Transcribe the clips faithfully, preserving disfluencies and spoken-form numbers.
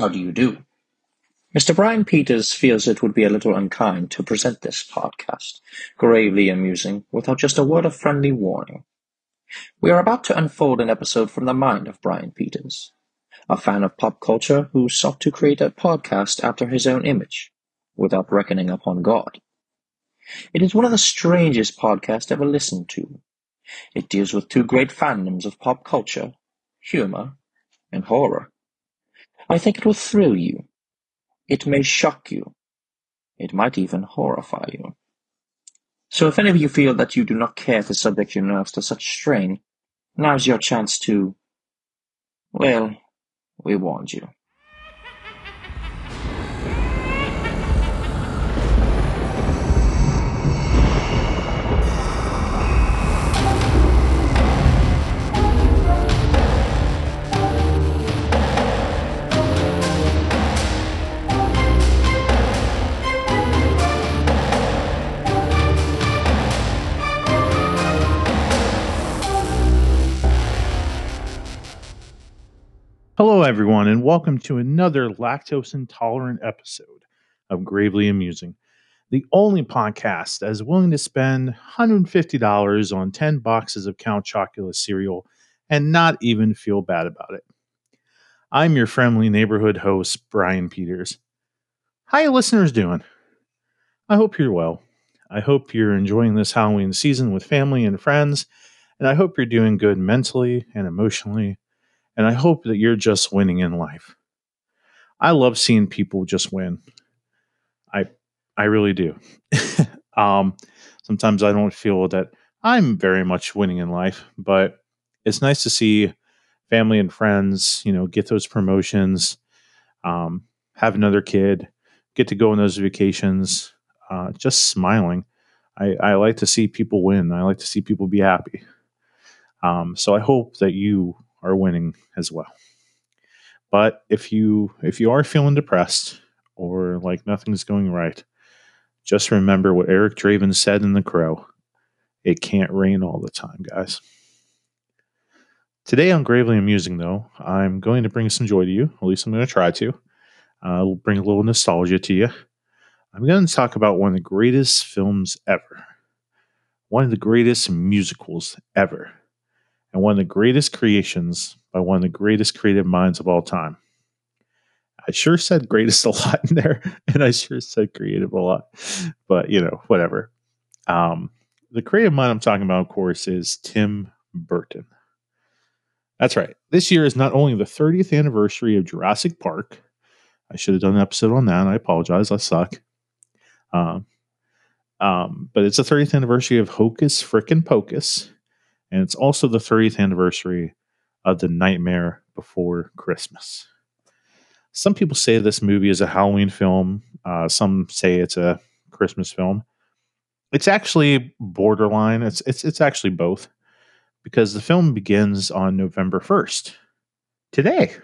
How do you do? Mister Brian Peters feels it would be a little unkind to present this podcast, Gravely Amusing, without just a word of friendly warning. We are about to unfold an episode from the mind of Brian Peters, a fan of pop culture who sought to create a podcast after his own image, without reckoning upon God. It is one of the strangest podcasts ever listened to. It deals with two great fandoms of pop culture, humor, and horror. I think it will thrill you. It may shock you. It might even horrify you. So if any of you feel that you do not care to subject your nerves to such strain, now's your chance to... well, we warned you. Hello, everyone, and welcome to another lactose-intolerant episode of Gravely Amusing, the only podcast that is willing to spend one hundred fifty dollars on ten boxes of Count Chocula cereal and not even feel bad about it. I'm your friendly neighborhood host, Brian Peters. How are you listeners doing? I hope you're well. I hope you're enjoying this Halloween season with family and friends, and I hope you're doing good mentally and emotionally. And I hope that you're just winning in life. I love seeing people just win. I I really do. um, sometimes I don't feel that I'm very much winning in life, but it's nice to see family and friends, you know, get those promotions, um, have another kid, get to go on those vacations, uh, just smiling. I, I like to see people win. I like to see people be happy. Um, so I hope that you are winning as well. But if you if you are feeling depressed or like nothing's going right, just remember what Eric Draven said in The Crow. It can't rain all the time, guys. Today on Gravely Amusing, though, I'm going to bring some joy to you. At least I'm going to try to. Uh, I'll bring a little nostalgia to you. I'm going to talk about one of the greatest films ever. One of the greatest musicals ever. And one of the greatest creations by one of the greatest creative minds of all time. I sure said greatest a lot in there, and I sure said creative a lot, but, you know, whatever. Um, the creative mind I'm talking about, of course, is Tim Burton. That's right. This year is not only the thirtieth anniversary of Jurassic Park. I should have done an episode on that. I apologize. I suck. Um, um, but it's the thirtieth anniversary of Hocus Frickin' Pocus. And it's also the thirtieth anniversary of The Nightmare Before Christmas. Some people say this movie is a Halloween film. Uh, some say it's a Christmas film. It's actually borderline. It's it's it's actually both, because the film begins on November first, today.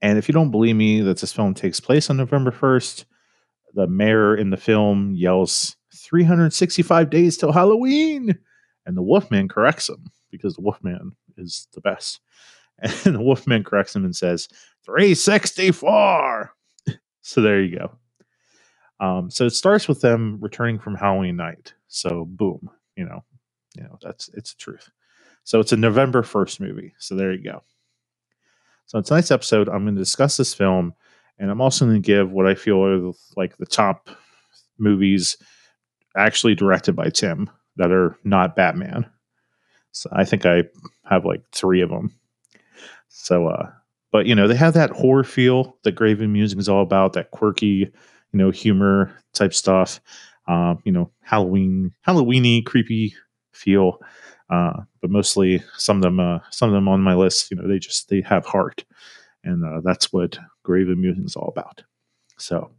And if you don't believe me that this film takes place on November first, the mayor in the film yells three hundred sixty-five days till Halloween. And the Wolfman corrects him, because the Wolfman is the best. And the Wolfman corrects him and says, three sixty-four. So there you go. Um, so it starts with them returning from Halloween night. So boom, you know, you know, that's, it's the truth. So it's a November first movie. So there you go. So in tonight's episode, I'm going to discuss this film. And I'm also going to give what I feel are like the top movies actually directed by Tim that are not Batman. So I think I have like three of them. So, uh, but you know, they have that horror feel that Gravely Amusing is all about, that quirky, you know, humor type stuff. Um, you know, Halloween, Halloweeny, creepy feel. Uh, but mostly some of them, uh, some of them on my list, you know, they just, they have heart, and uh, that's what Gravely Amusing is all about. So,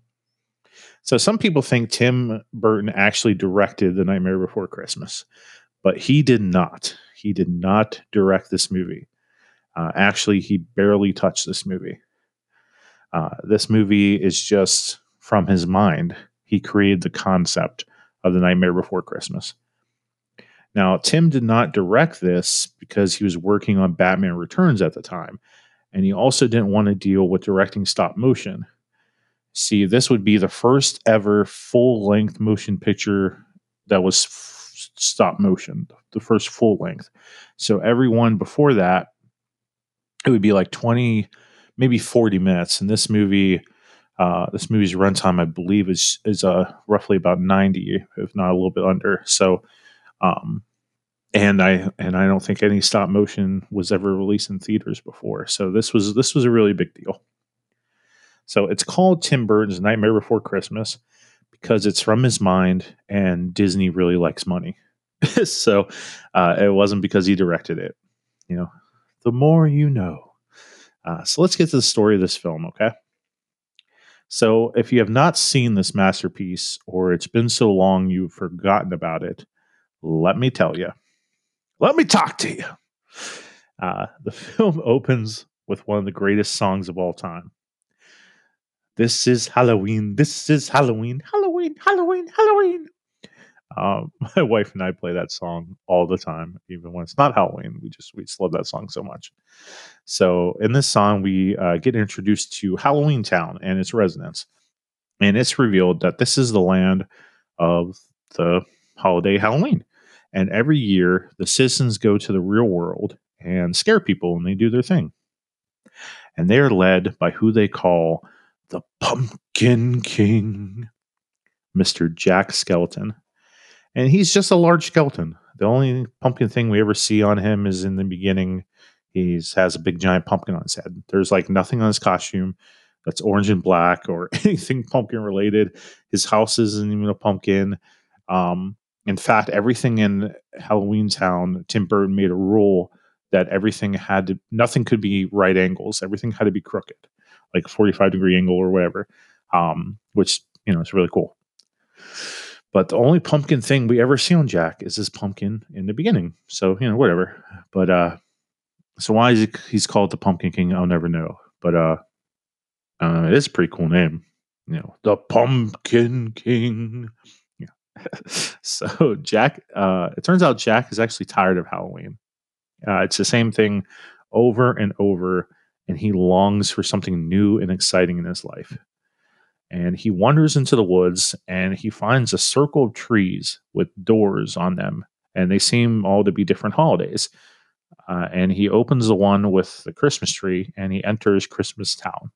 So some people think Tim Burton actually directed The Nightmare Before Christmas, but he did not. He did not direct this movie. Uh, actually, he barely touched this movie. Uh, this movie is just from his mind. He created the concept of The Nightmare Before Christmas. Now, Tim did not direct this because he was working on Batman Returns at the time. and he also didn't want to deal with directing stop motion. See, this would be the first ever full-length motion picture that was f- stop motion, the first full-length. So everyone before that, it would be like twenty, maybe forty minutes. And this movie, uh, this movie's runtime, I believe, is is uh, roughly about ninety, if not a little bit under. So, um, and I and I don't think any stop motion was ever released in theaters before. So this was this was a really big deal. So it's called Tim Burton's Nightmare Before Christmas because it's from his mind, and Disney really likes money. so uh, it wasn't because he directed it. You know, the more you know. Uh, so let's get to the story of this film, okay? So if you have not seen this masterpiece, or it's been so long you've forgotten about it, let me tell you. Let me talk to you. Uh, the film opens with one of the greatest songs of all time. This is Halloween. This is Halloween. Halloween, Halloween, Halloween. Uh, my wife and I play that song all the time, even when it's not Halloween. We just we just love that song so much. So in this song, we uh, get introduced to Halloween Town and its residents. And it's revealed that this is the land of the holiday Halloween. And every year, the citizens go to the real world and scare people, and they do their thing. And they are led by who they call the Pumpkin King, Mister Jack Skeleton. And he's just a large skeleton. The only pumpkin thing we ever see on him is in the beginning. He has a big giant pumpkin on his head. There's like nothing on his costume that's orange and black or anything pumpkin related. His house isn't even a pumpkin. Um, in fact, everything in Halloween Town, Tim Burton made a rule that everything had to, nothing could be right angles. Everything had to be crooked, like forty-five degree angle or whatever, um, which, you know, it's really cool. But the only pumpkin thing we ever see on Jack is this pumpkin in the beginning. So, you know, whatever. But uh, so why is he, he's called the Pumpkin King? I'll never know. But uh, uh, it is a pretty cool name. You know, the Pumpkin King. Yeah. So Jack, uh, it turns out Jack is actually tired of Halloween. Uh, it's the same thing over and over. And he longs for something new and exciting in his life. And he wanders into the woods, and he finds a circle of trees with doors on them. And they seem all to be different holidays. Uh, and he opens the one with the Christmas tree, and he enters Christmas Town.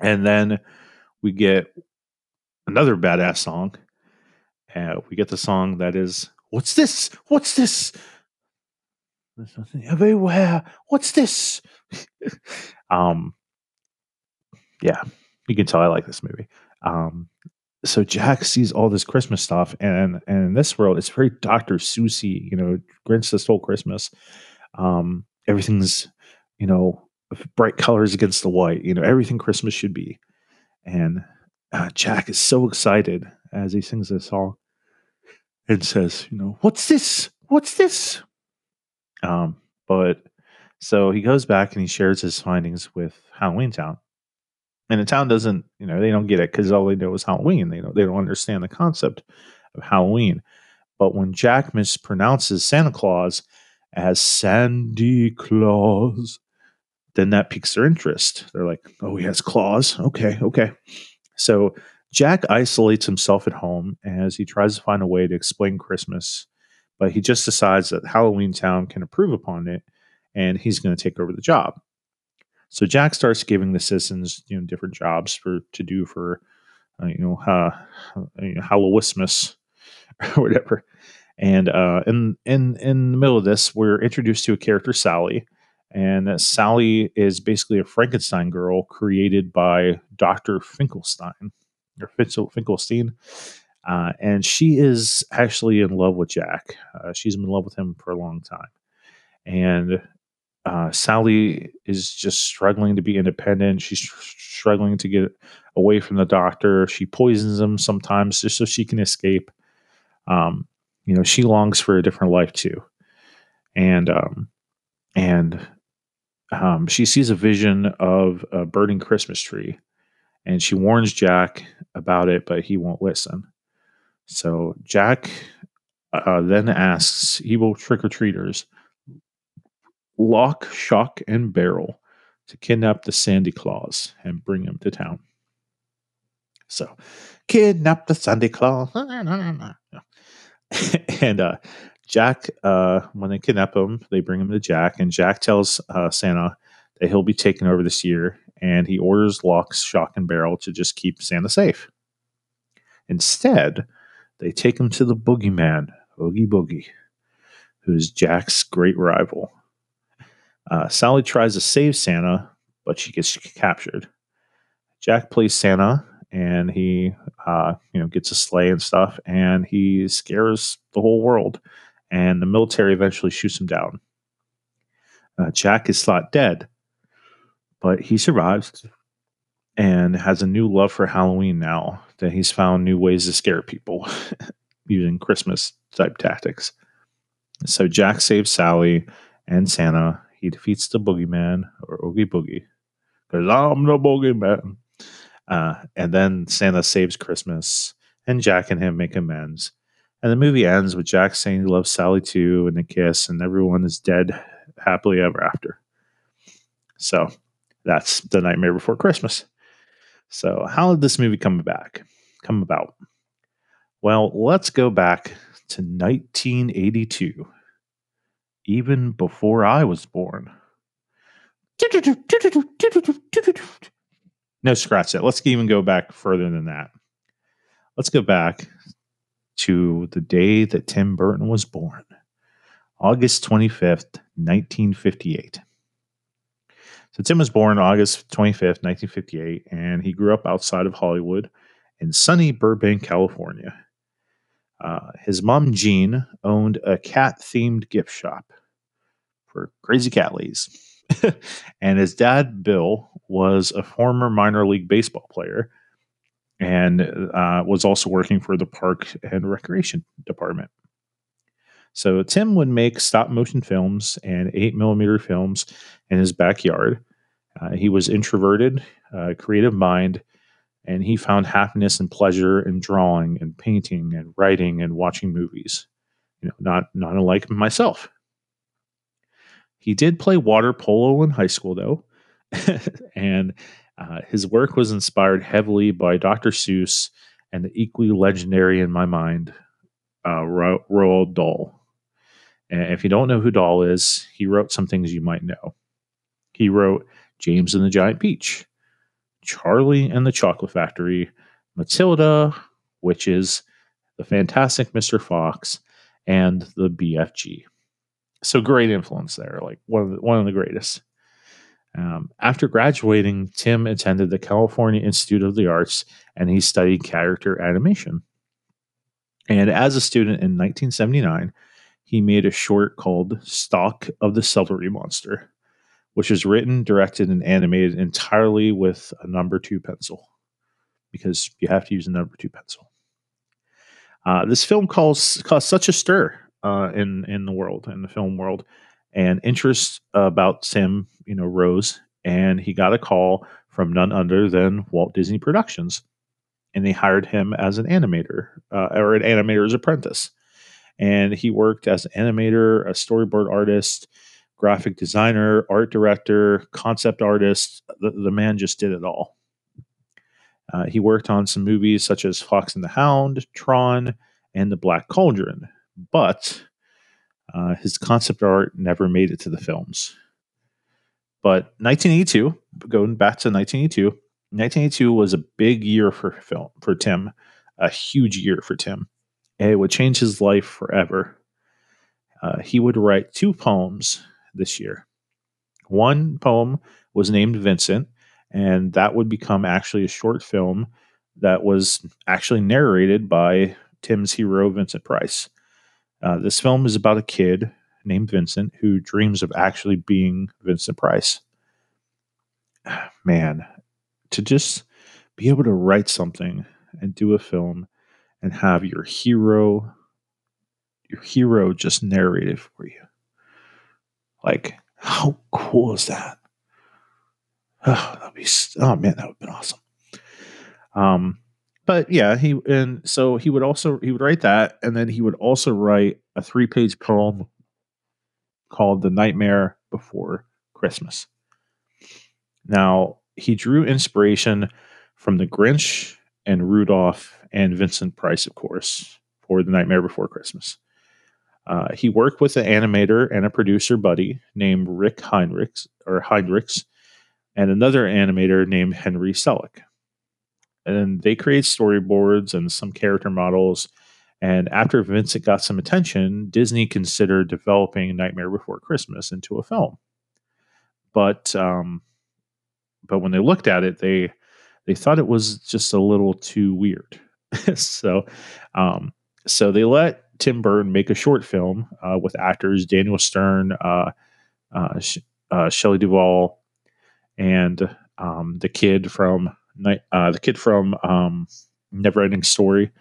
And then we get another badass song. Uh, we get the song that is, what's this? What's this? There's nothing everywhere. What's this? um, yeah, you can tell I like this movie. Um, so Jack sees all this Christmas stuff, and and in this world, it's very Doctor Seuss-y, you know, Grinch that Stole Christmas. Um, everything's, you know, bright colors against the white. You know, everything Christmas should be. And uh, Jack is so excited as he sings this song and says, you know, what's this? What's this? Um, but so he goes back and he shares his findings with Halloween Town, and the town doesn't, you know, they don't get it because all they know is Halloween. They don't, they don't understand the concept of Halloween. But when Jack mispronounces Santa Claus as Sandy Claws, then that piques their interest. They're like, oh, he has claws. Okay. Okay. So Jack isolates himself at home as he tries to find a way to explain Christmas. But he just decides that Halloween Town can improve upon it, and he's going to take over the job. So Jack starts giving the citizens, you know, different jobs for to do for, uh, you know, uh, you know, Hallowismas or whatever. And uh, in in in the middle of this, we're introduced to a character, Sally, and uh, Sally is basically a Frankenstein girl created by Doctor Finkelstein or Finkelstein. Uh, and she is actually in love with Jack. Uh, she's been in love with him for a long time. And uh, Sally is just struggling to be independent. She's tr- struggling to get away from the doctor. She poisons him sometimes just so she can escape. Um, you know, she longs for a different life too. And um, and um, she sees a vision of a burning Christmas tree. And she warns Jack about it, but he won't listen. So Jack uh, then asks evil trick-or-treaters, Lock, Shock, and Barrel to kidnap the Sandy Claws and bring them to town. So, kidnap the Sandy Claws. And uh, Jack, uh, when they kidnap him, they bring him to Jack. And Jack tells uh, Santa that he'll be taking over this year. And he orders Lock, Shock, and Barrel to just keep Santa safe. Instead, they take him to the boogeyman, Oogie Boogie, who is Jack's great rival. Uh, Sally tries to save Santa, but she gets captured. Jack plays Santa, and he uh, you know, gets a sleigh and stuff, and he scares the whole world. And the military eventually shoots him down. Uh, Jack is thought dead, but he survives and has a new love for Halloween now that he's found new ways to scare people using Christmas-type tactics. So Jack saves Sally and Santa. He defeats the boogeyman, or Oogie Boogie, because I'm the boogeyman. Uh, and then Santa saves Christmas, and Jack and him make amends. And the movie ends with Jack saying he loves Sally too, and a kiss, and everyone is dead happily ever after. So that's The Nightmare Before Christmas. So how did this movie come back? Come about? Well, let's go back to nineteen eighty-two. Even before I was born. No, scratch that. Let's even go back further than that. Let's go back to the day that Tim Burton was born. August twenty-fifth, nineteen fifty-eight. So Tim was born August twenty-fifth, nineteen fifty-eight, and he grew up outside of Hollywood in sunny Burbank, California. Uh, his mom, Jean, owned a cat-themed gift shop for crazy cat ladies. And his dad, Bill, was a former minor league baseball player and uh, was also working for the park and recreation department. So Tim would make stop-motion films and eight millimeter films in his backyard. Uh, he was introverted, uh, creative mind, and he found happiness and pleasure in drawing and painting and writing and watching movies. You know, not, not unlike myself. He did play water polo in high school, though. And uh, his work was inspired heavily by Doctor Seuss and the equally legendary, in my mind, uh, Ro- Roald Dahl. And if you don't know who Dahl is, he wrote some things you might know. He wrote James and the Giant Peach, Charlie and the Chocolate Factory, Matilda, Witches, The Fantastic Mister Fox, and the B F G. So great influence there, like one of the, one of the greatest. Um, after graduating, Tim attended the California Institute of the Arts, and he studied character animation. And as a student in nineteen seventy-nine, he made a short called Stalk of the Celery Monster, which is written, directed, and animated entirely with a number two pencil, because you have to use a number two pencil. Uh, this film caused, caused such a stir uh, in, in the world, in the film world, and interest about Tim, you know, rose, and he got a call from none other than Walt Disney Productions, and they hired him as an animator, uh, or an animator's apprentice. And he worked as an animator, a storyboard artist, graphic designer, art director, concept artist. The, the man just did it all. Uh, he worked on some movies such as Fox and the Hound, Tron, and The Black Cauldron. But uh, his concept art never made it to the films. But nineteen eighty-two, going back to nineteen eighty-two, nineteen eighty-two was a big year for film for Tim, a huge year for Tim. And it would change his life forever. Uh, he would write two poems this year. One poem was named Vincent, and that would become actually a short film that was actually narrated by Tim's hero, Vincent Price. Uh, this film is about a kid named Vincent who dreams of actually being Vincent Price. Man, to just be able to write something and do a film and have your hero, your hero just narrate it for you. Like, how cool is that? Oh, that'd be, oh man, that would have been awesome. Um, but yeah, he and so he would also he would write that, and then he would also write a three-page poem called "The Nightmare Before Christmas." Now, he drew inspiration from The Grinch and Rudolph and Vincent Price, of course, for The Nightmare Before Christmas. Uh, he worked with an animator and a producer buddy named Rick Heinrichs, or Heinrichs, and another animator named Henry Selick. And they created storyboards and some character models. And after Vincent got some attention, Disney considered developing Nightmare Before Christmas into a film. But um, but when they looked at it, they they thought it was just a little too weird. so um, so they let Tim Burton make a short film uh, with actors Daniel Stern, uh, uh, Sh- uh, Shelley Duvall, and um, the kid from night uh, the kid from um, Neverending Story.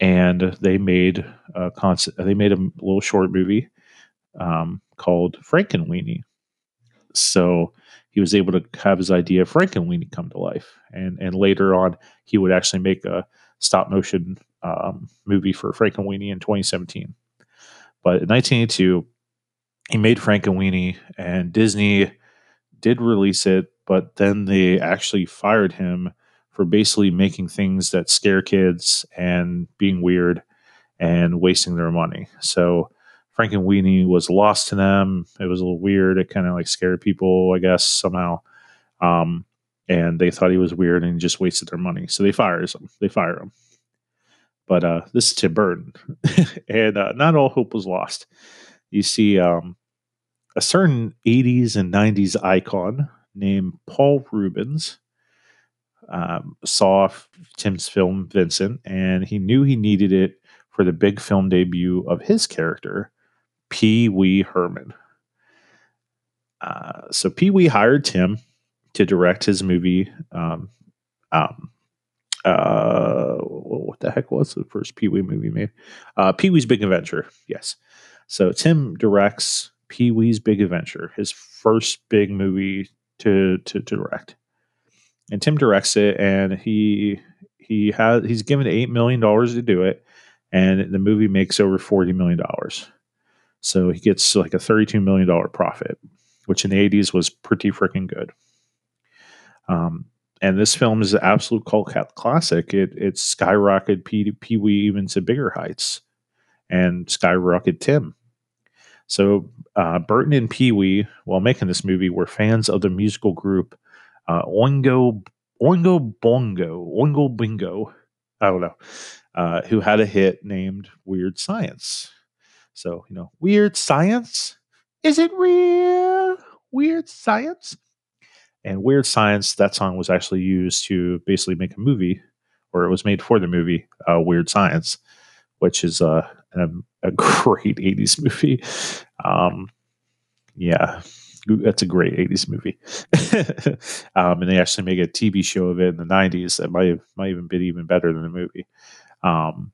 And they made a concept, they made a little short movie um, called Frankenweenie. So he was able to have his idea of Frankenweenie come to life. And and later on, he would actually make a stop motion um, movie for Frankenweenie in twenty seventeen. But in nineteen eighty-two, he made Frankenweenie, and Disney did release it, but then they actually fired him for basically making things that scare kids and being weird and wasting their money. So Frankenweenie was lost to them. It was a little weird. It kind of like scared people, I guess, somehow. Um, and they thought he was weird and just wasted their money. So they fire him. They fire him. But uh, this is Tim Burton. and uh, not all hope was lost. You see, um, a certain eighties and nineties icon named Paul Rubens Um, saw Tim's film Vincent, and he knew he needed it for the big film debut of his character, Pee-wee Herman. Uh, so Pee-wee hired Tim to direct his movie. Um, um, uh, what the heck was the first Pee-wee movie made? Uh, Pee-wee's Big Adventure. Yes. So Tim directs Pee-wee's Big Adventure, his first big movie to to, to direct. And Tim directs it, and he he has he's given eight million dollars to do it, and the movie makes over forty million dollars. So he gets like a thirty-two million dollar profit, which in the eighties was pretty freaking good. Um, and this film is an absolute cult classic. It it skyrocketed Pee Pee Wee even to bigger heights, and skyrocketed Tim. So uh, Burton and Pee Wee, while making this movie, were fans of the musical group Uh, Oingo, Oingo Bongo, Oingo Bingo, I don't know, uh, who had a hit named Weird Science. So, you know, Weird Science? Is it real? Weird Science? And Weird Science, that song was actually used to basically make a movie, or it was made for the movie, uh, Weird Science, which is uh, a, a great eighties movie. Um, yeah. That's a great eighties movie. um, and they actually make a T V show of it in the nineties that might have, might even been even better than the movie. Um,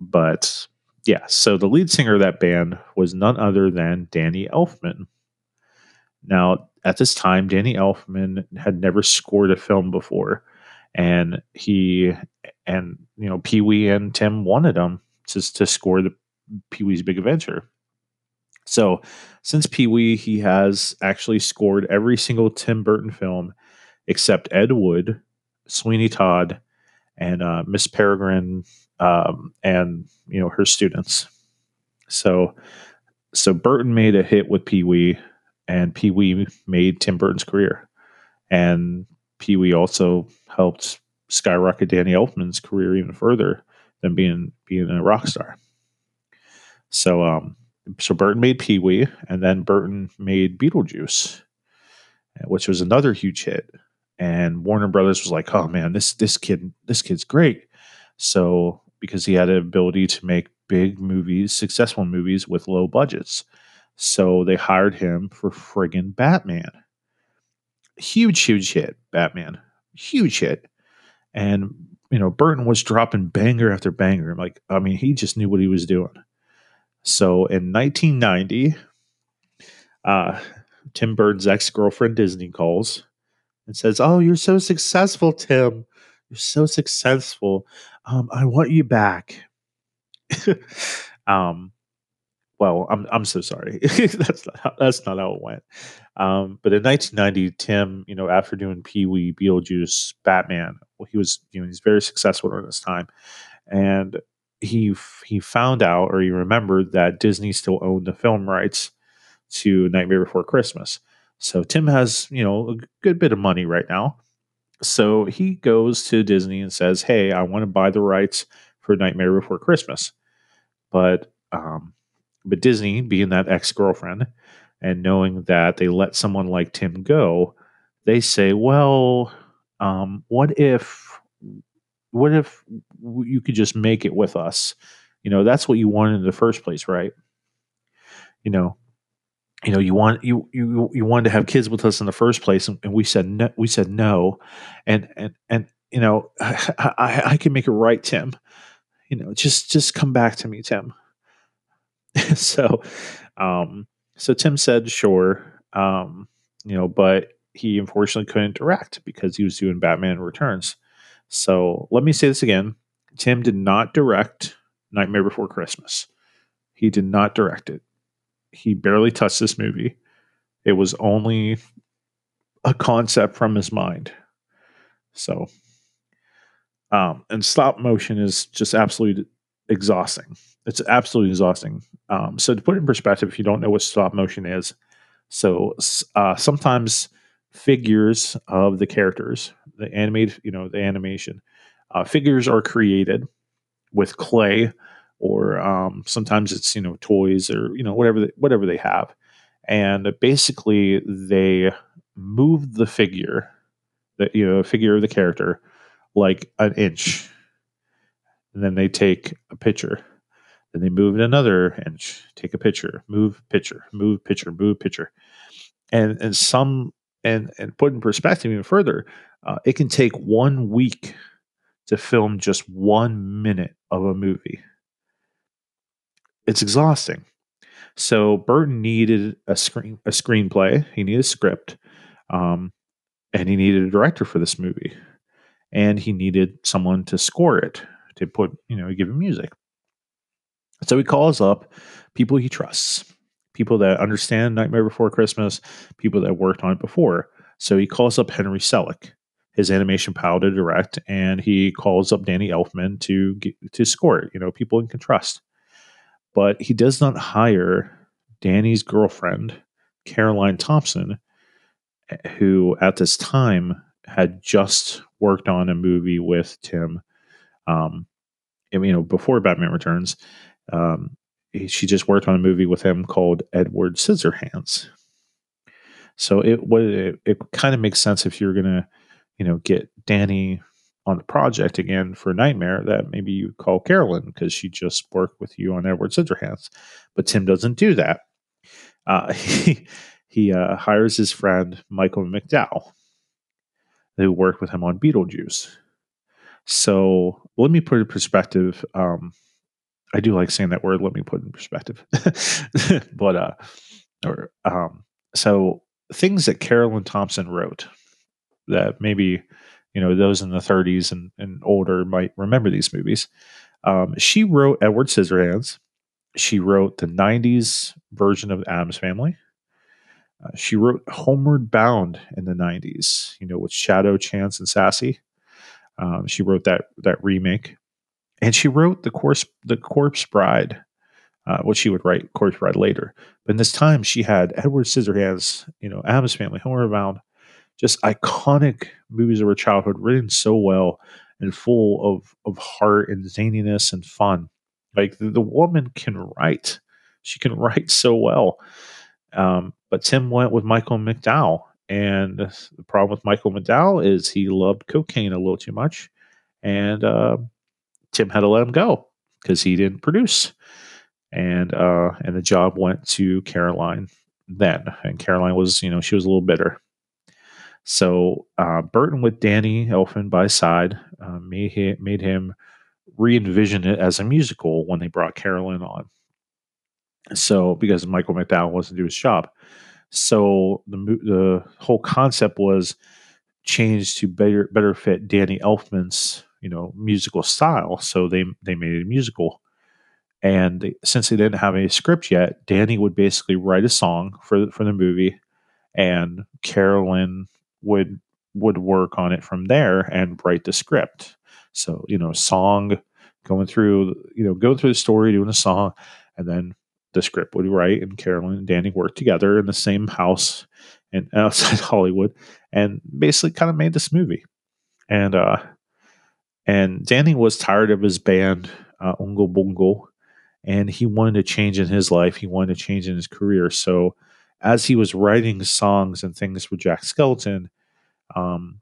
but yeah, so the lead singer of that band was none other than Danny Elfman. Now, at this time, Danny Elfman had never scored a film before, and he and you know Pee-wee and Tim wanted him to, to score the Pee-wee's Big Adventure. So since Pee-wee, he has actually scored every single Tim Burton film except Ed Wood, Sweeney Todd, and uh, Miss Peregrine, um, and you know her students. So, so Burton made a hit with Pee-wee, and Pee-wee made Tim Burton's career, and Pee-wee also helped skyrocket Danny Elfman's career even further than being being a rock star. So, um. So Burton made Pee-wee, and then Burton made Beetlejuice, which was another huge hit. And Warner Brothers was like, "Oh man, this this kid, this kid's great." So because he had an ability to make big movies, successful movies with low budgets, so they hired him for friggin' Batman. Huge, huge hit, Batman, huge hit, and you know Burton was dropping banger after banger. I'm like, I mean, he just knew what he was doing. So in nineteen ninety, uh, Tim Burton's ex-girlfriend Disney calls and says, "Oh, you're so successful, Tim. You're so successful. Um, I want you back." um, Well, I'm I'm so sorry. that's not how, that's not how it went. Um, but in nineteen ninety, Tim, you know, after doing Pee-wee, Beetlejuice, Batman, well, he was, you know, he's very successful during this time, and he he found out, or he remembered, that Disney still owned the film rights to Nightmare Before Christmas. So Tim has, you know, a good bit of money right now. So he goes to Disney and says, "Hey, I want to buy the rights for Nightmare Before Christmas," but um. But Disney, being that ex-girlfriend and knowing that they let someone like Tim go, they say, well, um, what if what if you could just make it with us? You know, that's what you wanted in the first place, right? You know, you know, you want you you you wanted to have kids with us in the first place, and, and we said no, we said no. And and and you know, I, I, I can make it right, Tim. You know, just just come back to me, Tim. So, um, so Tim said, sure, um, you know, but he unfortunately couldn't direct because he was doing Batman Returns. So let me say this again. Tim did not direct Nightmare Before Christmas. He did not direct it. He barely touched this movie. It was only a concept from his mind. So, um, and stop motion is just absolutely exhausting. It's absolutely exhausting. Um, so to put it in perspective, if you don't know what stop motion is, so uh, sometimes figures of the characters, the animated, you know, the animation uh, figures are created with clay, or um, sometimes it's, you know, toys, or, you know, whatever they, whatever they have, and basically they move the figure, the you know figure of the character, like an inch. And then they take a picture. Then they move it another inch, take a picture, move picture, move picture, move picture. And and some and and put in perspective even further, uh, it can take one week to film just one minute of a movie. It's exhausting. So Burton needed a screen a screenplay. He needed a script, um, and he needed a director for this movie, and he needed someone to score it. To put, you know, give him music. So he calls up people he trusts, people that understand Nightmare Before Christmas, people that worked on it before. So he calls up Henry Selick, his animation pal, to direct, and he calls up Danny Elfman to get, to score it. You know, people he can trust. But he does not hire Danny's girlfriend, Caroline Thompson, who at this time had just worked on a movie with Tim. Um, and, you know, before Batman Returns, um, she just worked on a movie with him called Edward Scissorhands. So it what it, it kind of makes sense if you're gonna, you know, get Danny on the project again for Nightmare, that maybe you call Carolyn because she just worked with you on Edward Scissorhands. But Tim doesn't do that. Uh, he he uh, hires his friend Michael McDowell, who worked with him on Beetlejuice. So let me put it in perspective. Um, I do like saying that word. Let me put it in perspective. but uh, or um, so things that Carolyn Thompson wrote that maybe, you know, those in the thirties and, and older might remember these movies. Um, she wrote Edward Scissorhands. She wrote the nineties version of the Addams Family. Uh, she wrote Homeward Bound in the nineties, you know, with Shadow, Chance, and Sassy. Um, she wrote that that remake, and she wrote the corpse the Corpse Bride. Uh, what she would write Corpse Bride later, but in this time she had Edward Scissorhands, you know, Addams Family, Homeward Bound, just iconic movies of her childhood, written so well and full of of heart and zaniness and fun. Like the, the woman can write, she can write so well. Um, but Tim went with Michael McDowell. And the problem with Michael McDowell is he loved cocaine a little too much. And uh, Tim had to let him go because he didn't produce. And uh, and the job went to Caroline then. And Caroline was, you know, she was a little bitter. So uh, Burton, with Danny Elfman by side, uh, made him, made him re-envision it as a musical when they brought Caroline on. So because Michael McDowell wasn't doing his job. So the the whole concept was changed to better better fit Danny Elfman's, you know, musical style. So they they made it a musical, And since they didn't have any script yet, Danny would basically write a song for for the movie, and Carolyn would would work on it from there and write the script. So, you know, song going through, you know, go through the story, doing a song, and then the script would write, and Carolyn and Danny worked together in the same house and outside Hollywood, and basically kind of made this movie. And uh, and Danny was tired of his band, uh, Ungo Bungo, and he wanted a change in his life. He wanted a change in his career. So as he was writing songs and things for Jack Skeleton, um,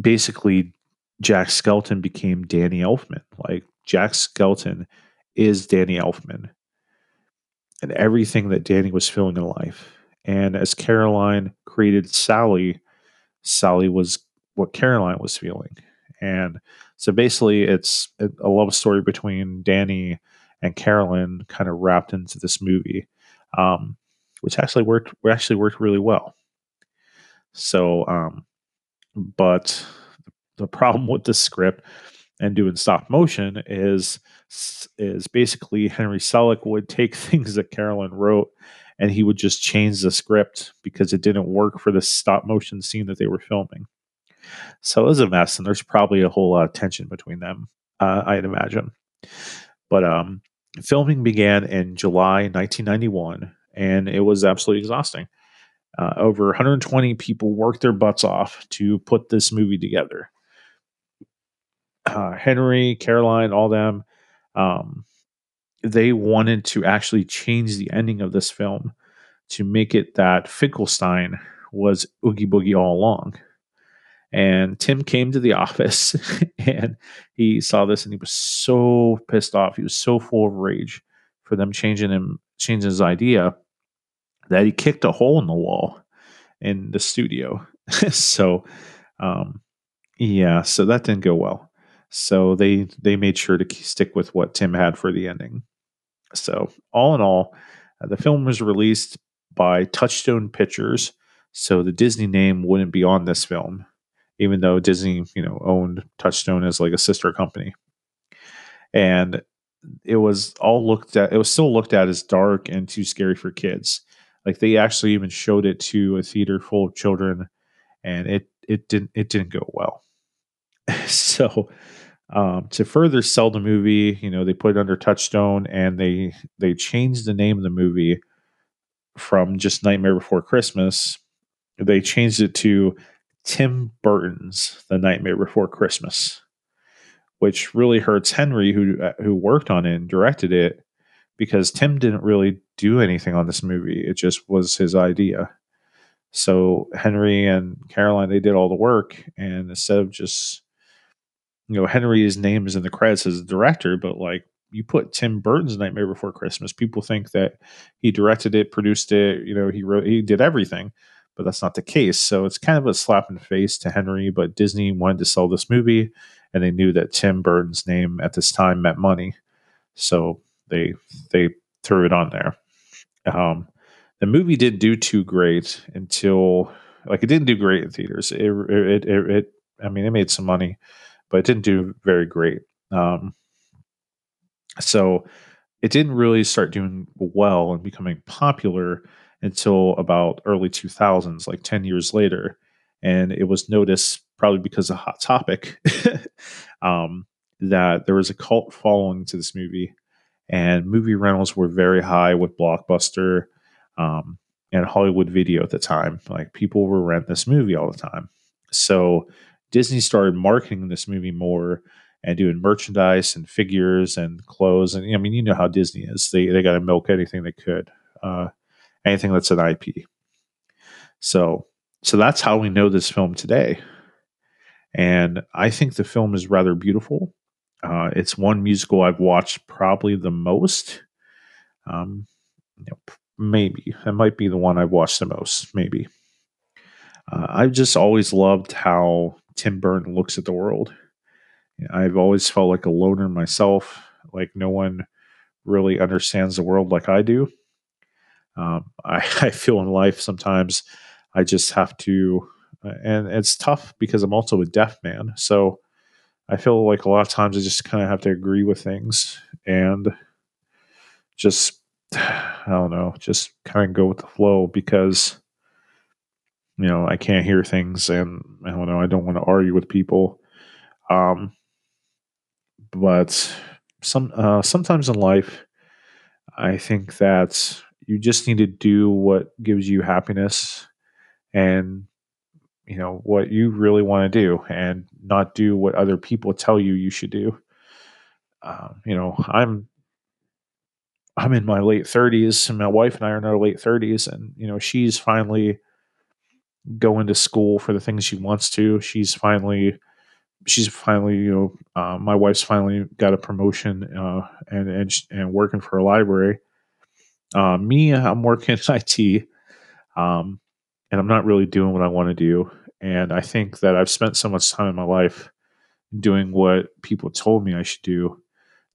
basically Jack Skeleton became Danny Elfman. Like, Jack Skeleton is Danny Elfman and everything that Danny was feeling in life. And as Caroline created Sally, Sally was what Caroline was feeling. And so basically it's a love story between Danny and Carolyn kind of wrapped into this movie, um, which actually worked, actually worked really well. So, um, but the problem with this script and doing stop motion is, is basically Henry Selick would take things that Carolyn wrote and he would just change the script because it didn't work for the stop motion scene that they were filming. So it was a mess, and there's probably a whole lot of tension between them, uh, I'd imagine. But um, filming began in July nineteen ninety-one, and it was absolutely exhausting. Uh, over one hundred twenty people worked their butts off to put this movie together. Uh, Henry, Caroline, all them, um, they wanted to actually change the ending of this film to make it that Finkelstein was Oogie Boogie all along. And Tim came to the office and he saw this and he was so pissed off. He was so full of rage for them changing him, changing his idea, that he kicked a hole in the wall in the studio. so, um, yeah, so that didn't go well. So they, they made sure to stick with what Tim had for the ending. So all in all, uh, the film was released by Touchstone Pictures, so the Disney name wouldn't be on this film, even though Disney, you know, owned Touchstone as like a sister company. And it was all looked at, it was still looked at as dark and too scary for kids. Like, they actually even showed it to a theater full of children, and it, it didn't, it didn't go well. So, um, to further sell the movie, you know, they put it under Touchstone, and they, they changed the name of the movie from just Nightmare Before Christmas. They changed it to Tim Burton's The Nightmare Before Christmas, which really hurts Henry, who who worked on it and directed it, because Tim didn't really do anything on this movie. It just was his idea. So Henry and Caroline, they did all the work, and instead of just, you know, Henry's name is in the credits as a director, but like, you put Tim Burton's Nightmare Before Christmas, people think that he directed it, produced it, you know, he wrote, he did everything. But that's not the case. So it's kind of a slap in the face to Henry, but Disney wanted to sell this movie, and they knew that Tim Burton's name at this time meant money. So they they threw it on there. Um, the movie didn't do too great until, like, it didn't do great in theaters. It, it, it, it I mean, it made some money, but it didn't do very great. Um, so it didn't really start doing well and becoming popular until about early two thousands, like ten years later. And it was noticed, probably because of Hot Topic, um, that there was a cult following to this movie, and movie rentals were very high with Blockbuster um, and Hollywood Video at the time. Like, people were renting this movie all the time. So Disney started marketing this movie more and doing merchandise and figures and clothes. And I mean, you know how Disney is. They, they got to milk anything they could. Uh, Anything that's an I P. So, so that's how we know this film today. And I think the film is rather beautiful. Uh, it's one musical I've watched probably the most. Um, you know, maybe. It might be the one I've watched the most. Maybe. Uh, I've just always loved how Tim Burton looks at the world. I've always felt like a loner myself. Like, no one really understands the world like I do. Um, I, I feel in life sometimes I just have to, and it's tough because I'm also a deaf man. So I feel like a lot of times I just kind of have to agree with things, and just, I don't know, just kind of go with the flow, because, you know, I can't hear things, and I don't know, I don't want to argue with people. Um, but some uh, sometimes in life, I think that you just need to do what gives you happiness, and, you know, what you really want to do, and not do what other people tell you you should do. Um, you know, I'm, I'm in my late thirties, and my wife and I are in our late thirties, and, you know, she's finally going to school for the things she wants to. She's finally, she's finally, you know, uh, my wife's finally got a promotion, uh, and, and, and working for a library. Uh, me, I'm working in I T, um, and I'm not really doing what I want to do. And I think that I've spent so much time in my life doing what people told me I should do,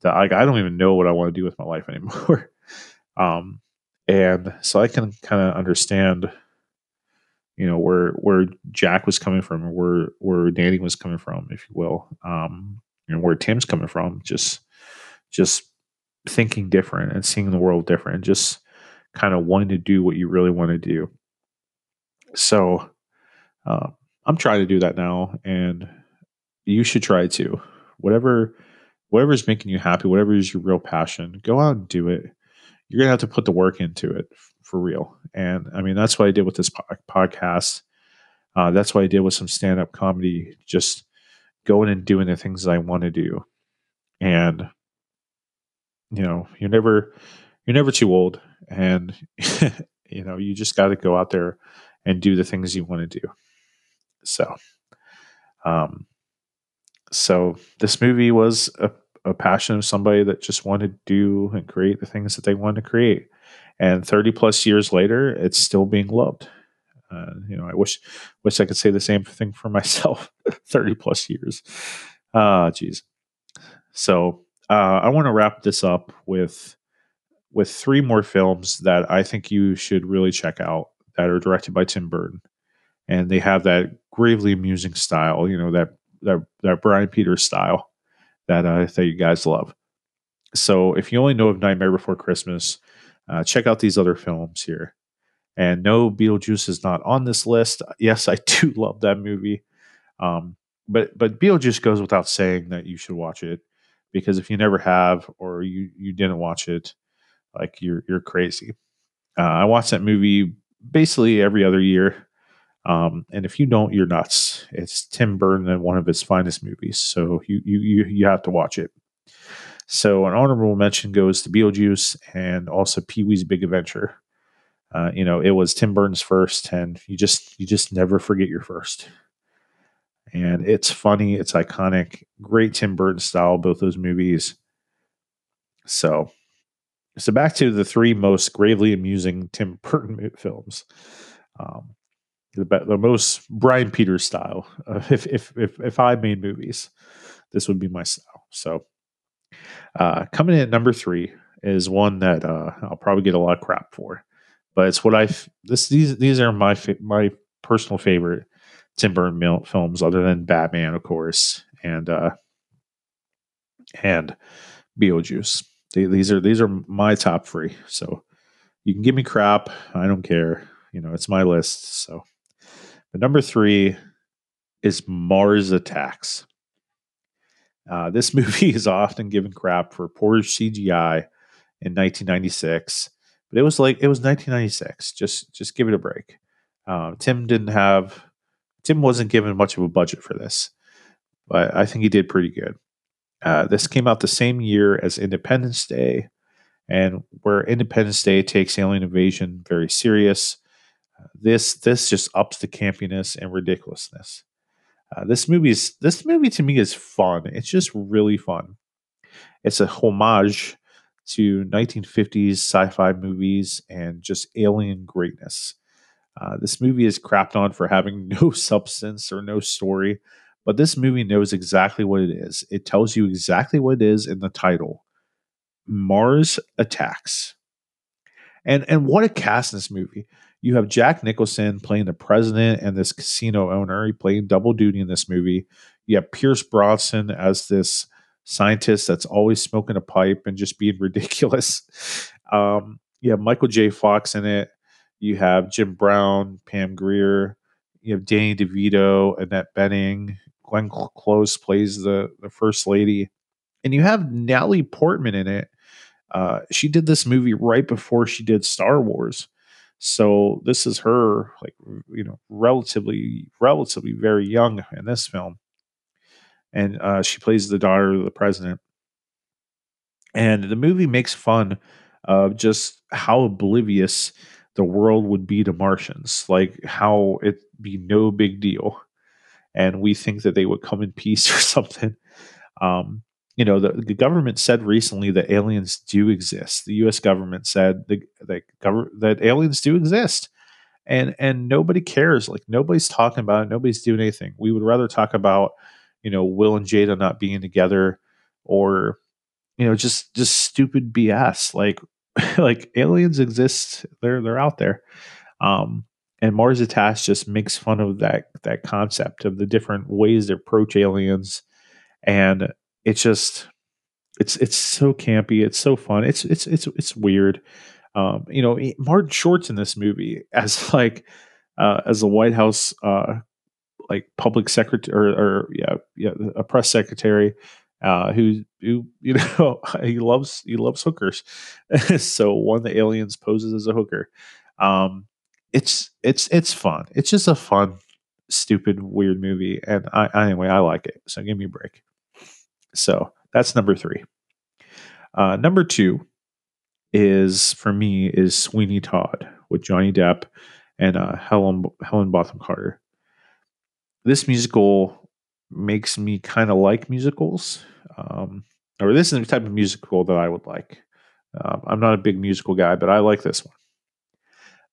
that I, I don't even know what I want to do with my life anymore. um, and so I can kind of understand, you know, where, where Jack was coming from, or where, where Danny was coming from, if you will, um, and where Tim's coming from, just, just thinking different and seeing the world different, and just kind of wanting to do what you really want to do. So, uh, I'm trying to do that now, and you should try to, whatever, whatever is making you happy, whatever is your real passion, go out and do it. You're going to have to put the work into it f- for real. And I mean, that's what I did with this po- podcast. Uh, that's what I did with some stand-up comedy, just going and doing the things that I want to do. And, you know, you're never, you're never too old, and, you know, you just got to go out there and do the things you want to do. So, um, so this movie was a, a passion of somebody that just wanted to do and create the things that they wanted to create. And thirty plus years later, it's still being loved. Uh, you know, I wish, wish I could say the same thing for myself. thirty plus years. Ah, uh, geez. So, uh, I want to wrap this up with, with three more films that I think you should really check out, that are directed by Tim Burton. And they have that gravely amusing style, you know, that, that, that Brian Peters style that, uh, that you guys love. So if you only know of Nightmare Before Christmas, uh, check out these other films here. And no, Beetlejuice is not on this list. Yes, I do love that movie. Um, but, but Beetlejuice goes without saying that you should watch it, because if you never have, or you, you didn't watch it, like you're, you're crazy. Uh, I watched that movie basically every other year. Um, and if you don't, you're nuts. It's Tim Burton and one of his finest movies. So you, you, you, you have to watch it. So an honorable mention goes to Beetlejuice, and also Pee-wee's Big Adventure. Uh, you know, it was Tim Burton's first, and you just, you just never forget your first. And it's funny. It's iconic, great Tim Burton style, both those movies. So, so back to the three most gravely amusing Tim Burton films. Um, The, the most Brian Peters style. Uh, if, if if if I made movies, this would be my style. So uh, coming in at number three is one that uh, I'll probably get a lot of crap for, but it's what I this these these are my fa- my personal favorite Tim Burton films, other than Batman, of course, and uh, and Beetlejuice. They, these are these are my top three. So you can give me crap, I don't care. You know, it's my list. So. But number three is Mars Attacks. Uh, this movie is often given crap for poor C G I in nineteen ninety-six, but it was like, it was nineteen ninety-six. Just, just give it a break. Uh, Tim didn't have, Tim wasn't given much of a budget for this, but I think he did pretty good. Uh, this came out the same year as Independence Day, and where Independence Day takes alien invasion very serious, This this just ups the campiness and ridiculousness. Uh, this movie is this movie to me is fun. It's just really fun. It's a homage to nineteen fifties sci-fi movies and just alien greatness. Uh, this movie is crapped on for having no substance or no story, but this movie knows exactly what it is. It tells you exactly what it is in the title. Mars Attacks. And and what a cast in this movie. You have Jack Nicholson playing the president and this casino owner. He played double duty in this movie. You have Pierce Brosnan as this scientist that's always smoking a pipe and just being ridiculous. Um, you have Michael J. Fox in it. You have Jim Brown, Pam Grier. You have Danny DeVito, Annette Bening. Glenn Close plays the, the first lady. And you have Natalie Portman in it. Uh, she did this movie right before she did Star Wars. So this is her, like, you know, relatively, relatively very young in this film. And uh, she plays the daughter of the president. And the movie makes fun of just how oblivious the world would be to Martians, like how it'd be no big deal. And we think that they would come in peace or something. Um, you know, the, the government said recently that aliens do exist. The U S government said the, the gov- that aliens do exist. And and nobody cares. Like, nobody's talking about it. Nobody's doing anything. We would rather talk about, you know, Will and Jada not being together, or, you know, just just stupid B S. Like, like aliens exist. They're they're out there. Um, and Mars Attacks just makes fun of that that concept of the different ways to approach aliens. And it's just it's it's so campy. It's so fun. It's it's it's it's weird. Um, you know, Martin Short's in this movie as like uh, as a White House uh, like public secretary or, or yeah yeah a press secretary. Uh, who, who, you know, he loves, he loves hookers. So one of the aliens poses as a hooker. Um, it's, it's, it's fun. It's just a fun, stupid, weird movie. And I, anyway, I like it. So give me a break. So that's number three. Uh, number two is for me is Sweeney Todd with Johnny Depp and, uh, Helen, Helen Botham Carter. This musical makes me kind of like musicals, um, or this is the type of musical that I would like. Um, I'm not a big musical guy, but I like this one.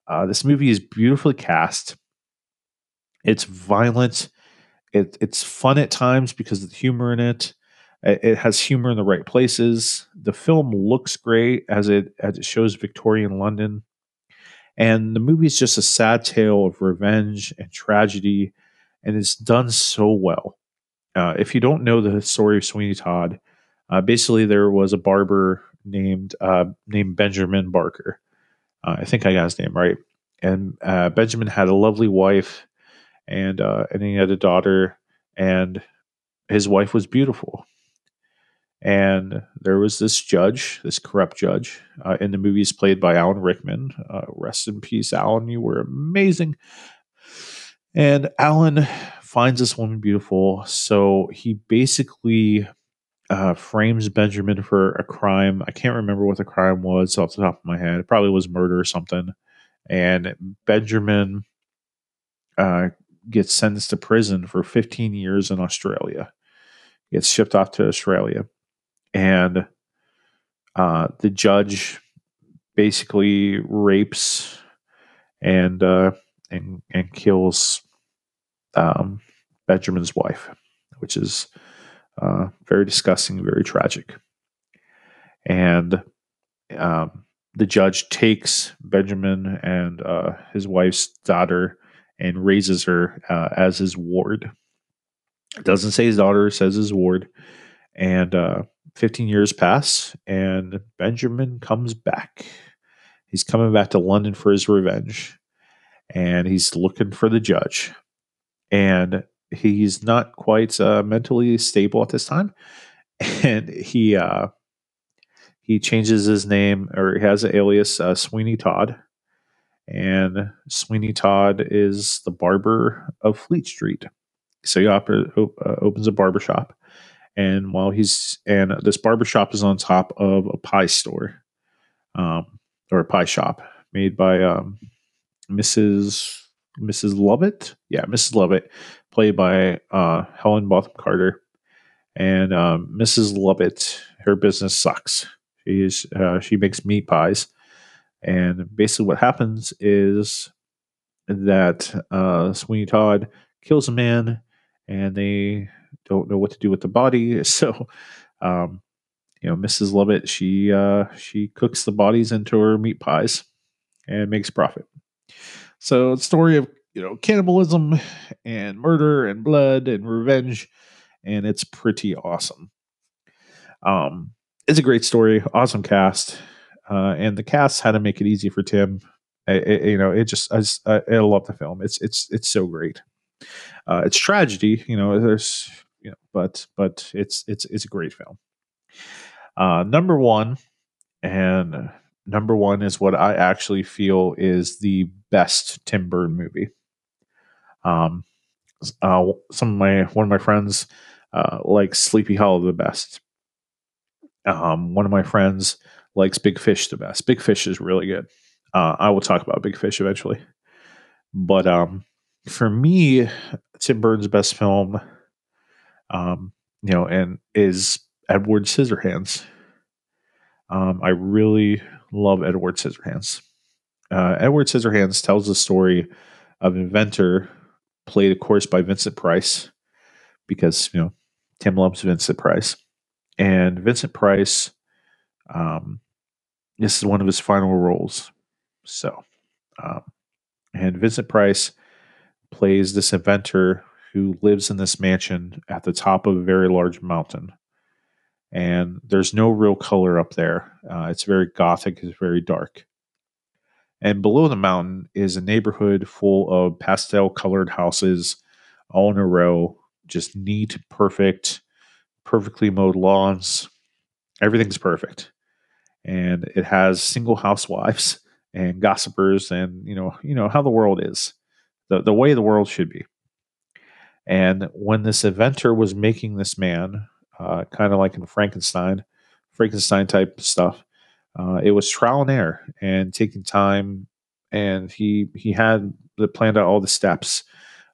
Uh, this movie is beautifully cast. It's violent. It, it's fun at times because of the humor in it. it. It has humor in the right places. The film looks great as it as it shows Victorian London, and the movie is just a sad tale of revenge and tragedy, and it's done so well. Uh, if you don't know the story of Sweeney Todd, uh, basically there was a barber named uh, named Benjamin Barker. Uh, I think I got his name right. And uh, Benjamin had a lovely wife, and uh, and he had a daughter, and his wife was beautiful. And there was this judge, this corrupt judge, uh, in the movie is played by Alan Rickman. Uh, rest in peace, Alan. You were amazing. And Alan finds this woman beautiful, so he basically uh, frames Benjamin for a crime. I can't remember what the crime was off the top of my head. It probably was murder or something. And Benjamin uh, gets sentenced to prison for fifteen years in Australia. Gets shipped off to Australia. And uh, the judge basically rapes and uh, and, and kills Um, Benjamin's wife, which is uh, very disgusting, very tragic. And um, the judge takes Benjamin and uh, his wife's daughter and raises her uh, as his ward. Doesn't say his daughter, says his ward. And uh, fifteen years pass, and Benjamin comes back. He's coming back to London for his revenge, and he's looking for the judge. And he's not quite uh, mentally stable at this time. And he uh, he changes his name, or he has an alias, uh, Sweeney Todd. And Sweeney Todd is the barber of Fleet Street. So he op- op- opens a barbershop. And while he's, and this barbershop is on top of a pie store, um, or a pie shop made by um, Missus Missus Lovett, yeah, Missus Lovett, played by uh, Helen Botham Carter, and um, Missus Lovett, her business sucks. She's uh, she makes meat pies, and basically what happens is that uh, Sweeney Todd kills a man, and they don't know what to do with the body. So, um, you know, Missus Lovett, she uh, she cooks the bodies into her meat pies, and makes profit. So it's a story of, you know, cannibalism and murder and blood and revenge, and it's pretty awesome. Um, it's a great story. Awesome cast. Uh, and the cast had to make it easy for Tim. It, it, you know, it just, I, just, I, I love the film. It's, it's, it's so great. Uh, it's tragedy, you know, there's, you know, but, but it's, it's, it's a great film. Uh, number one, and number one is what I actually feel is the best Tim Burton movie. Um, uh, some of my, one of my friends, uh, likes Sleepy Hollow the best. Um, one of my friends likes Big Fish the best. Big Fish is really good. Uh, I will talk about Big Fish eventually. But um, for me, Tim Burton's best film, um, you know, and is Edward Scissorhands. Um, I really love Edward Scissorhands. Uh, Edward Scissorhands tells the story of an inventor, played, of course, by Vincent Price, because, you know, Tim loves Vincent Price. And Vincent Price, um, this is one of his final roles. So, um, and Vincent Price plays this inventor who lives in this mansion at the top of a very large mountain. And there's no real color up there. Uh, it's very gothic. It's very dark. And below the mountain is a neighborhood full of pastel colored houses all in a row. Just neat, perfect, perfectly mowed lawns. Everything's perfect. And it has single housewives and gossipers, and you know, you know how the world is, the the way the world should be. And when this inventor was making this man, uh, kind of like in Frankenstein, Frankenstein type stuff, uh, it was trial and error and taking time. And he he had planned out all the steps.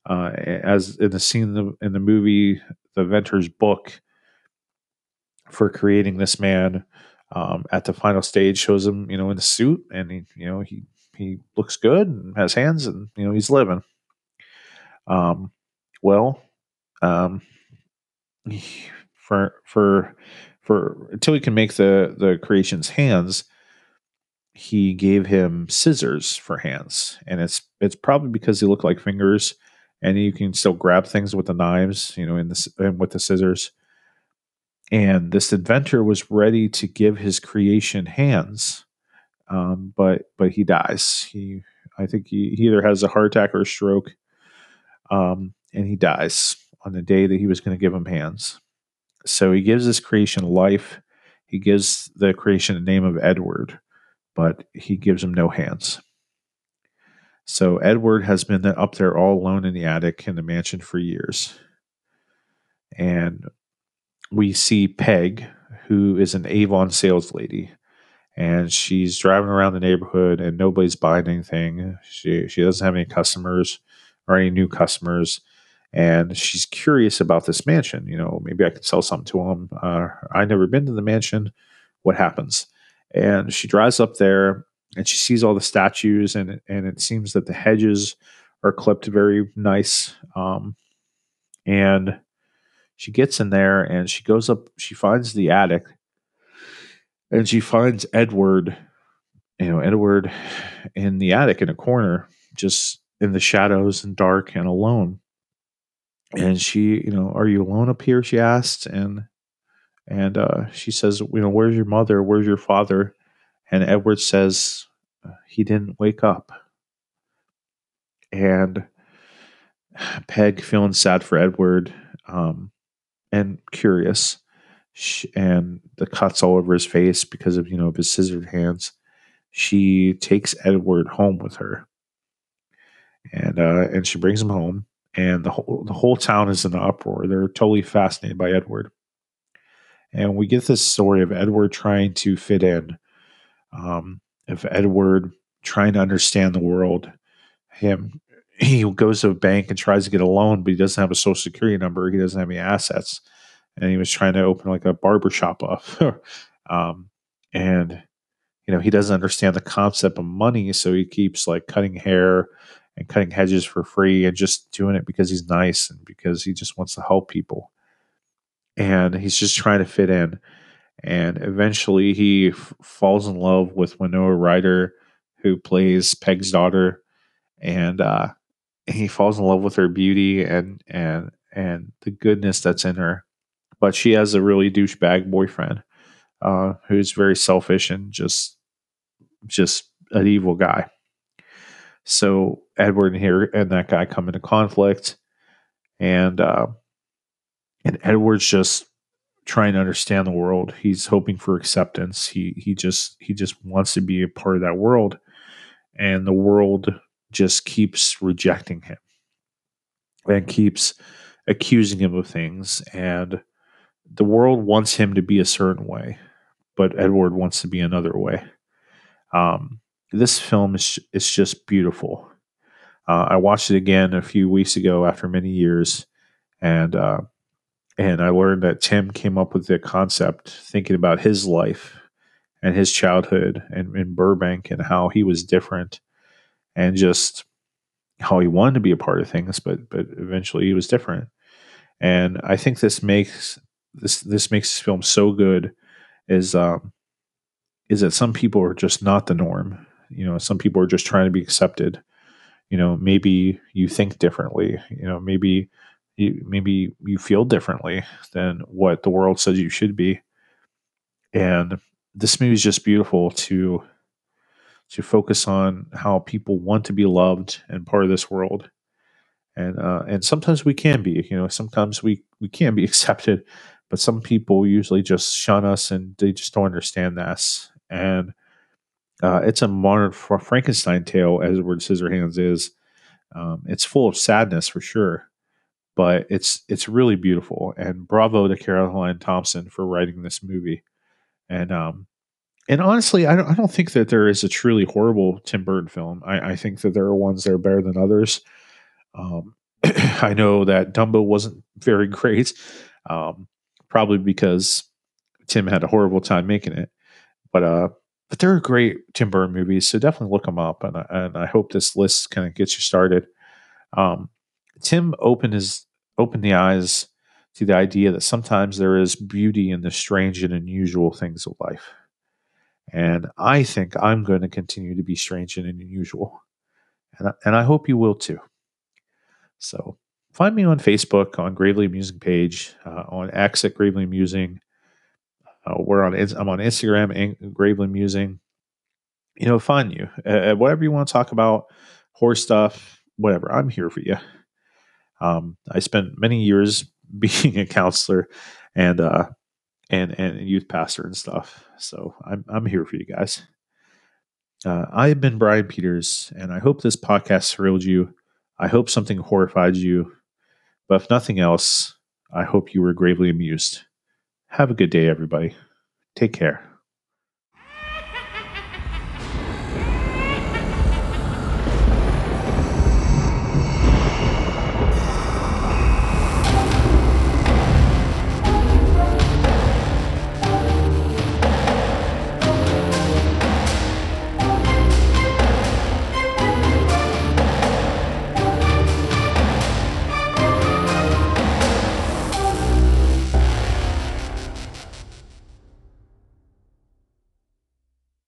Uh, as in the scene in the, in the movie, the inventor's book for creating this man. Um, at the final stage shows him, you know, in a suit, and he, you know, he, he looks good and has hands, and, you know, he's living. Um, well, um, for, for, for, until he can make the, the creation's hands, he gave him scissors for hands. And it's, it's probably because they look like fingers, and you can still grab things with the knives, you know, in the, and with the scissors. And this inventor was ready to give his creation hands, um, but but he dies. He, I think he, he either has a heart attack or a stroke, um, and he dies on the day that he was going to give him hands. So he gives his creation life. He gives the creation the name of Edward, but he gives him no hands. So Edward has been up there all alone in the attic in the mansion for years. And we see Peg, who is an Avon sales lady, and she's driving around the neighborhood, and nobody's buying anything. She she doesn't have any customers or any new customers, and she's curious about this mansion. You know, maybe I could sell something to them. Uh, I've never been to the mansion. What happens? And she drives up there, and she sees all the statues, and and it seems that the hedges are clipped very nice, um, and she gets in there, and she goes up, she finds the attic, and she finds Edward, you know, Edward in the attic in a corner, just in the shadows and dark and alone. And she, you know, are you alone up here? She asked. And, and, uh, she says, you know, where's your mother? Where's your father? And Edward says, he didn't wake up. And Peg, feeling sad for Edward, um, and curious, she, and the cuts all over his face because of, you know, of his scissored hands, she takes Edward home with her, and uh, and she brings him home, and the whole the whole town is in an uproar. They're totally fascinated by Edward, and we get this story of Edward trying to fit in, um, of Edward trying to understand the world. Him. He goes to a bank and tries to get a loan, but he doesn't have a social security number. He doesn't have any assets. And he was trying to open like a barbershop up. um, and, you know, he doesn't understand the concept of money. So he keeps like cutting hair and cutting hedges for free and just doing it because he's nice and because he just wants to help people. And he's just trying to fit in. And eventually he f- falls in love with Winona Ryder, who plays Peg's daughter. And, uh, he falls in love with her beauty and and and the goodness that's in her, but she has a really douchebag boyfriend uh, who's very selfish and just just an evil guy. So Edward and here and that guy come into conflict, and uh, and Edward's just trying to understand the world. He's hoping for acceptance. He he just he just wants to be a part of that world, and the world just keeps rejecting him and keeps accusing him of things. And the world wants him to be a certain way, but Edward wants to be another way. Um, this film is it's just beautiful. Uh, I watched it again a few weeks ago after many years, and uh, and I learned that Tim came up with the concept thinking about his life and his childhood and in Burbank and how he was different and just how he wanted to be a part of things, but but eventually he was different. And I think this makes this this makes this film so good is um, is that some people are just not the norm. You know, some people are just trying to be accepted. You know, maybe you think differently. You know, maybe you, maybe you feel differently than what the world says you should be. And this movie is just beautiful to to focus on how people want to be loved and part of this world. And uh, and sometimes we can be, you know, sometimes we, we can be accepted, but some people usually just shun us and they just don't understand us. And uh, it's a modern Frankenstein tale, as Edward Scissorhands is. Um, it's full of sadness for sure, but it's it's really beautiful. And bravo to Caroline Thompson for writing this movie. And um, and honestly, I don't I don't think that there is a truly horrible Tim Burton film. I, I think that there are ones that are better than others. Um, I know that Dumbo wasn't very great, um, probably because Tim had a horrible time making it. But uh, but there are great Tim Burton movies, so definitely look them up. And and I hope this list kind of gets you started. Um, Tim opened his opened the eyes to the idea that sometimes there is beauty in the strange and unusual things of life. And I think I'm going to continue to be strange and unusual. And I, and I hope you will too. So find me on Facebook, on Gravely Amusing page, uh, on X at Gravely Amusing. Uh, we're on, I'm on Instagram, Gravely Amusing. You know, find you. Uh, whatever you want to talk about, horse stuff, whatever. I'm here for you. Um, I spent many years being a counselor and uh and and youth pastor and stuff, so i'm i'm here for you guys. uh I've been Brian Peters, and I hope this podcast thrilled you. I hope something horrified you, but if nothing else, I hope you were gravely amused. Have a good day, everybody. Take care.